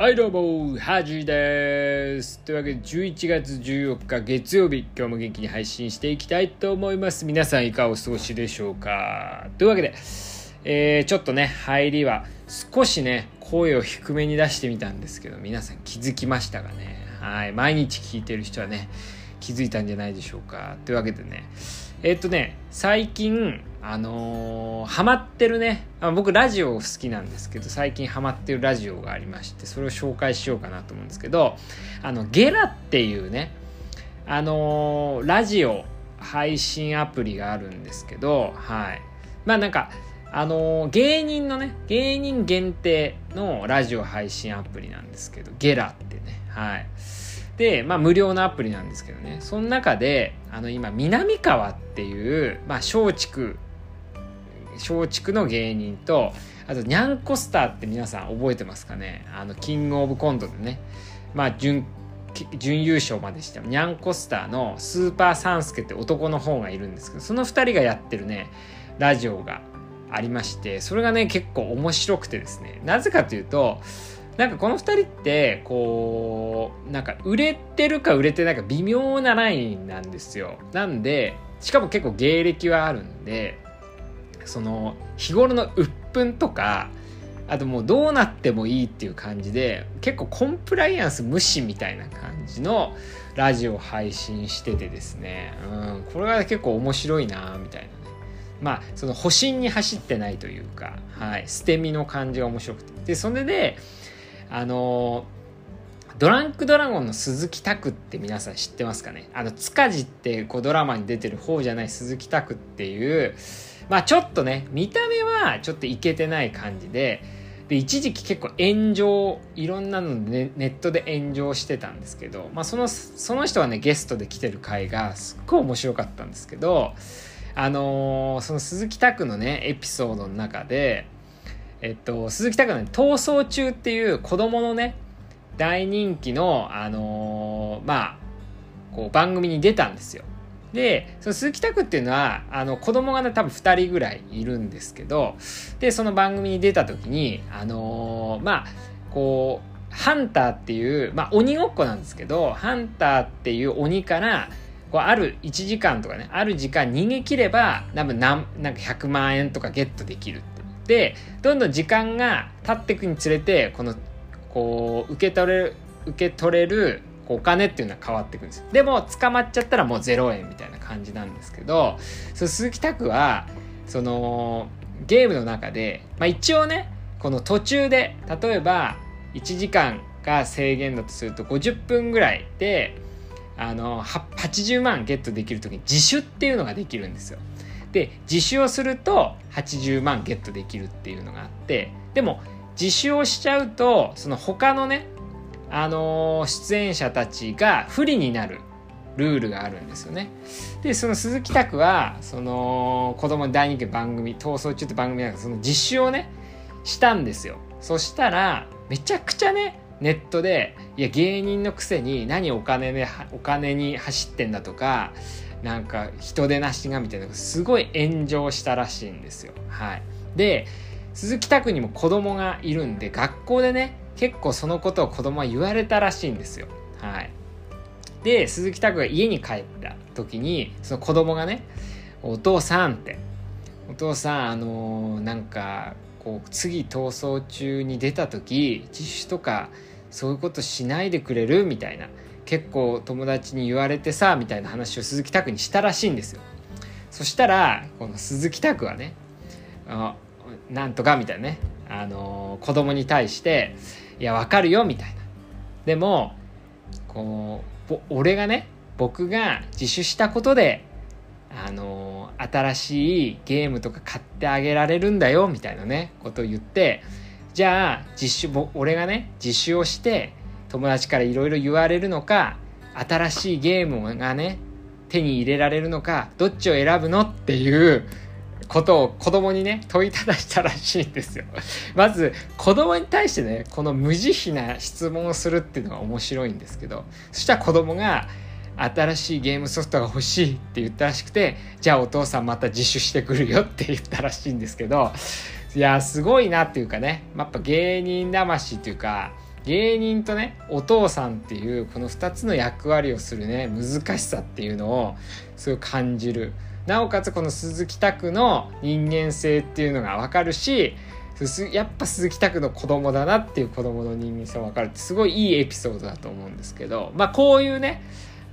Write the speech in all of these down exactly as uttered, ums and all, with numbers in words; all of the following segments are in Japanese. はいどうもハジです。というわけでじゅういちがつじゅうよっか月曜日、今日も元気に配信していきたいと思います。皆さんいかがお過ごしでしょうか。というわけで、えー、ちょっとね入りは少しね声を低めに出してみたんですけど、皆さん気づきましたかね。はい、毎日聞いてる人はね気づいたんじゃないでしょうか。というわけでねえー、っとね最近あのー、ハマってるねあ僕ラジオ好きなんですけど、最近ハマってるラジオがありまして、それを紹介しようかなと思うんですけど、あのゲラっていうねあのー、ラジオ配信アプリがあるんですけど、はいまあなんかあのー、芸人のね芸人限定のラジオ配信アプリなんですけど、ゲラってねはいで、まあ、無料のアプリなんですけどね、その中であの今南川っていう、まあ、松竹松竹の芸人と、あとニャンコスターって皆さん覚えてますかね。あのキングオブコントでね、まあ、準, 準優勝までしたニャンコスターのスーパーサンスケって男の方がいるんですけど、そのふたりがやってるねラジオがありまして、それがね結構面白くてですね、なぜかというとなんかこのふたりってこうなんか売れてるか売れてないか微妙なラインなんですよ。なんでしかも結構芸歴はあるんで、その日頃の鬱憤とか、あともうどうなってもいいっていう感じで結構コンプライアンス無視みたいな感じのラジオ配信しててですね、うんこれが結構面白いなみたいなね、まあその保身に走ってないというか、はい捨て身の感じが面白くて、でそれであのドランクドラゴンの鈴木拓って皆さん知ってますかね。あの塚地ってこうドラマに出てる方じゃない鈴木拓っていう、まあちょっとね見た目はちょっとイケてない感じで、で一時期結構炎上いろんなので、ね、ネットで炎上してたんですけど、まあそのその人はねゲストで来てる回がすっごい面白かったんですけど、あのその鈴木拓のねエピソードの中で。えっと、鈴木拓の、ね、逃走中っていう子供のね大人気の、あのー、まあこう番組に出たんですよ。でその鈴木拓っていうのはあの子供がね多分ふたりぐらいいるんですけど、でその番組に出た時に、あのー、まあこうハンターっていう、まあ、鬼ごっこなんですけど、ハンターっていう鬼からこうあるいちじかんとかねある時間逃げ切れば多分なんなんかひゃくまんえんとかゲットできる。でどんどん時間が経っていくにつれてこのこう受け取れる受け取れるお金っていうのは変わっていくんですよ。でも捕まっちゃったらもうゼロえんみたいな感じなんですけど、その鈴木拓はそのゲームの中で、まあ、一応ねこの途中で例えばいちじかんが制限だとするとごじゅっぷんぐらいであのはちじゅうまんゲットできる時に自首っていうのができるんですよ。で自首をするとはちじゅうまんゲットできるっていうのがあって、でも自首をしちゃうとその他のね、あのー、出演者たちが不利になるルールがあるんですよね。でその鈴木拓はその子供大人気の番組逃走中って番組なんかその自首をねしたんですよ。そしたらめちゃくちゃねネットでいや芸人のくせに何お金でお金に走ってんだとかなんか人出なしがみたいなすごい炎上したらしいんですよ。はい、で鈴木拓にも子供がいるんで学校でね結構そのことを子供は言われたらしいんですよ。はい、で鈴木拓が家に帰った時にその子供がねお父さんってお父さんあのー、なんかこう次逃走中に出た時自首とかそういうことしないでくれるみたいな結構友達に言われてさみたいな話を鈴木拓にしたらしいんですよ。そしたらこの鈴木拓はねあなんとかみたいなね、あのー、子供に対していやわかるよみたいな、でもこう俺がね僕が自首したことで、あのー、新しいゲームとか買ってあげられるんだよみたいなねことを言って、じゃあ自首俺がね自首をして友達からいろいろ言われるのか新しいゲームがね手に入れられるのかどっちを選ぶのっていうことを子供にね問いただしたらしいんですよ。まず子供に対してねこの無慈悲な質問をするっていうのが面白いんですけど、そしたら子供が新しいゲームソフトが欲しいって言ったらしくて、じゃあお父さんまた自首してくるよって言ったらしいんですけど、いやすごいなっていうかね、やっぱ芸人魂っていうか芸人とねお父さんっていうこのふたつの役割をするね難しさっていうのをすごい感じる。なおかつこの鈴木拓の人間性っていうのが分かるし、やっぱ鈴木拓の子供だなっていう子供の人間性が分かるってすごいいいエピソードだと思うんですけど、まあこういうね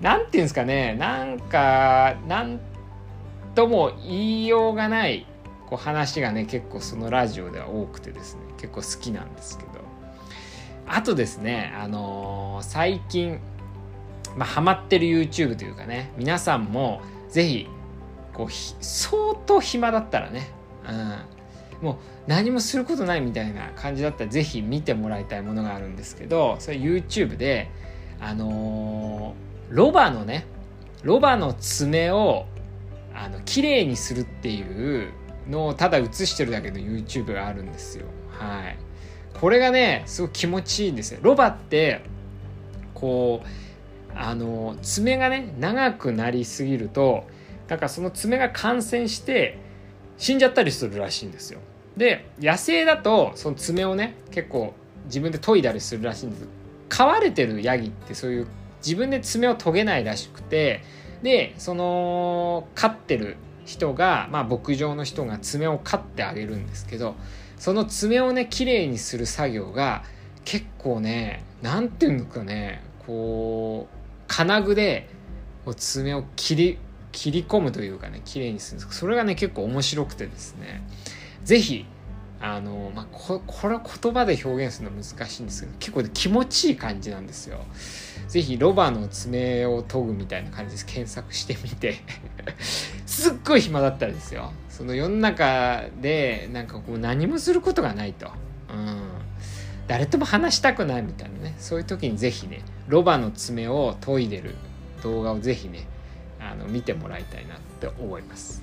なんていうんですかね、なんかなんとも言いようがないこう話がね結構そのラジオでは多くてですね結構好きなんですけど、あとですねあのー、最近、まあ、ハマってる YouTube というかね、皆さんもぜひこう相当暇だったらね、うん、もう何もすることないみたいな感じだったらぜひ見てもらいたいものがあるんですけど、それ YouTube であのー、ロバのねロバの爪をあの綺麗にするっていうのをただ映してるだけの YouTube があるんですよ。はい、これがねすごい気持ちいいんですよ。ロバってこうあの爪がね長くなりすぎるとだからその爪が感染して死んじゃったりするらしいんですよ。で野生だとその爪をね結構自分で研いだりするらしいんです。飼われてるヤギってそういう自分で爪を研げないらしくて、でその飼ってる人が、まあ、牧場の人が爪を飼ってあげるんですけど、その爪をねきれいにする作業が結構ねなんていうのかねこう金具でこう爪を切り切り込むというかね綺麗にするんですけど、それがね結構面白くてですね、ぜひあの、まあ、こ, これは言葉で表現するの難しいんですけど結構、ね、気持ちいい感じなんですよ。ぜひロバの爪を研ぐみたいな感じで検索してみてすっごい暇だったらですよ、その世の中でなんかこう何もすることがないと、うん、誰とも話したくないみたいなね、そういう時にぜひねロバの爪を研いでる動画をぜひねあの見てもらいたいなって思います。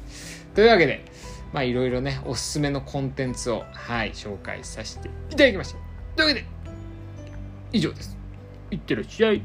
というわけでまあいろいろねおすすめのコンテンツをはい紹介させていただきました。というわけで以上です。いってらっしゃい。